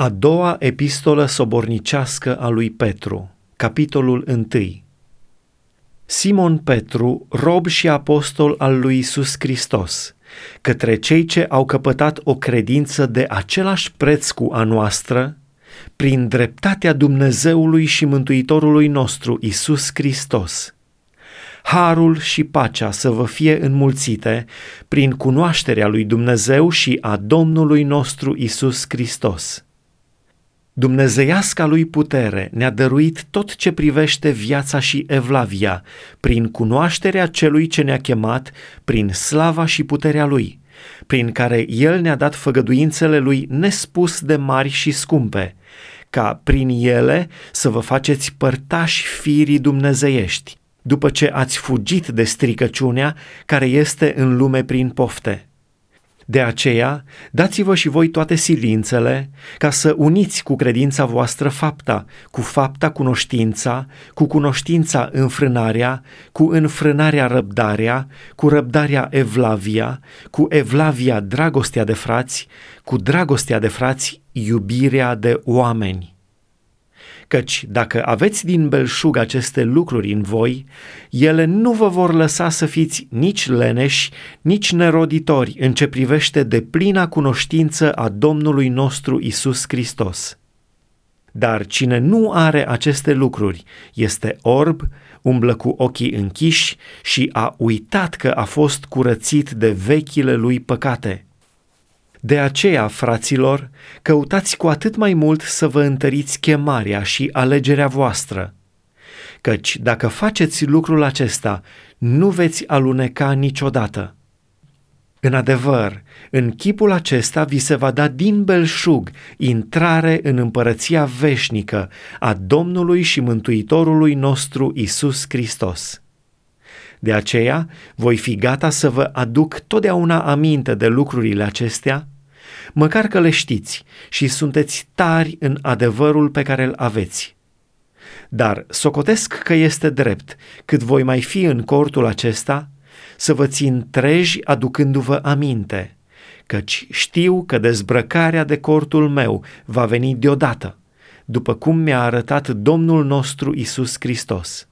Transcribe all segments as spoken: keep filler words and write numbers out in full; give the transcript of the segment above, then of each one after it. A doua epistolă sobornicească a lui Petru, capitolul unu. Simon Petru, rob și apostol al lui Iisus Hristos, către cei ce au căpătat o credință de același preț cu a noastră, prin dreptatea Dumnezeului și Mântuitorului nostru Iisus Hristos. Harul și pacea să vă fie înmulțite prin cunoașterea lui Dumnezeu și a Domnului nostru Iisus Hristos. Dumnezeiasca lui putere ne-a dăruit tot ce privește viața și evlavia, prin cunoașterea celui ce ne-a chemat, prin slava și puterea lui, prin care el ne-a dat făgăduințele lui nespus de mari și scumpe, ca prin ele să vă faceți părtași firii dumnezeiești, după ce ați fugit de stricăciunea care este în lume prin pofte. De aceea, dați-vă și voi toate silințele, ca să uniți cu credința voastră fapta, cu fapta cunoștința, cu cunoștința înfrânarea, cu înfrânarea răbdarea, cu răbdarea evlavia, cu evlavia dragostea de frați, cu dragostea de frați iubirea de oameni. Căci dacă aveți din belșug aceste lucruri în voi, ele nu vă vor lăsa să fiți nici leneși, nici neroditori în ce privește deplina cunoștință a Domnului nostru Iisus Hristos. Dar cine nu are aceste lucruri este orb, umblă cu ochii închiși și a uitat că a fost curățit de vechile lui păcate. De aceea, fraților, căutați cu atât mai mult să vă întăriți chemarea și alegerea voastră, căci dacă faceți lucrul acesta, nu veți aluneca niciodată. În adevăr, în chipul acesta vi se va da din belșug intrare în împărăția veșnică a Domnului și Mântuitorului nostru Iisus Hristos. De aceea voi fi gata să vă aduc totdeauna aminte de lucrurile acestea, măcar că le știți și sunteți tari în adevărul pe care îl aveți. Dar socotesc că este drept, cât voi mai fi în cortul acesta, să vă țin treji aducându-vă aminte, căci știu că dezbrăcarea de cortul meu va veni deodată, după cum mi-a arătat Domnul nostru Iisus Hristos.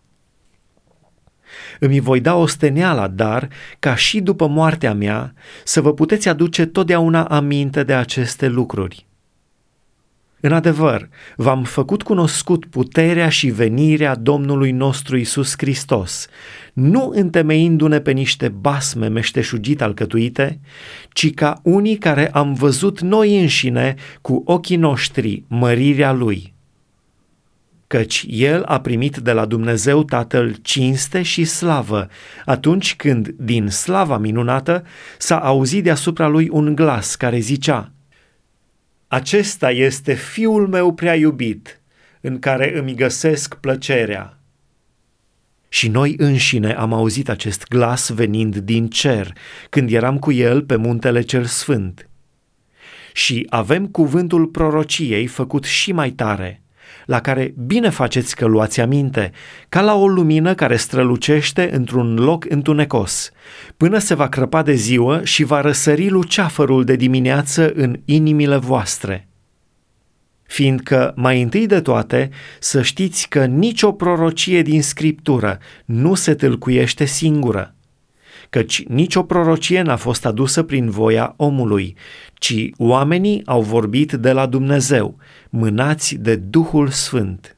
Îmi voi da osteneala, dar, ca și după moartea mea, să vă puteți aduce totdeauna aminte de aceste lucruri. În adevăr, v-am făcut cunoscut puterea și venirea Domnului nostru Iisus Hristos, nu întemeindu-ne pe niște basme meșteșugit alcătuite, ci ca unii care am văzut noi înșine cu ochii noștri mărirea Lui. Căci el a primit de la Dumnezeu Tatăl cinste și slavă, atunci când, din slava minunată, s-a auzit deasupra lui un glas care zicea: „Acesta este Fiul meu prea iubit, în care îmi găsesc plăcerea.” Și noi înșine am auzit acest glas venind din cer, când eram cu el pe muntele cel sfânt. Și avem cuvântul prorociei făcut și mai tare, la care bine faceți că luați aminte, ca la o lumină care strălucește într-un loc întunecos, până se va crăpa de ziua și va răsări luceafărul de dimineață în inimile voastre. Fiindcă, mai întâi de toate, să știți că nicio prorocie din Scriptură nu se tâlcuiește singură, căci nicio prorocie n-a fost adusă prin voia omului, ci oamenii au vorbit de la Dumnezeu, mânați de Duhul Sfânt.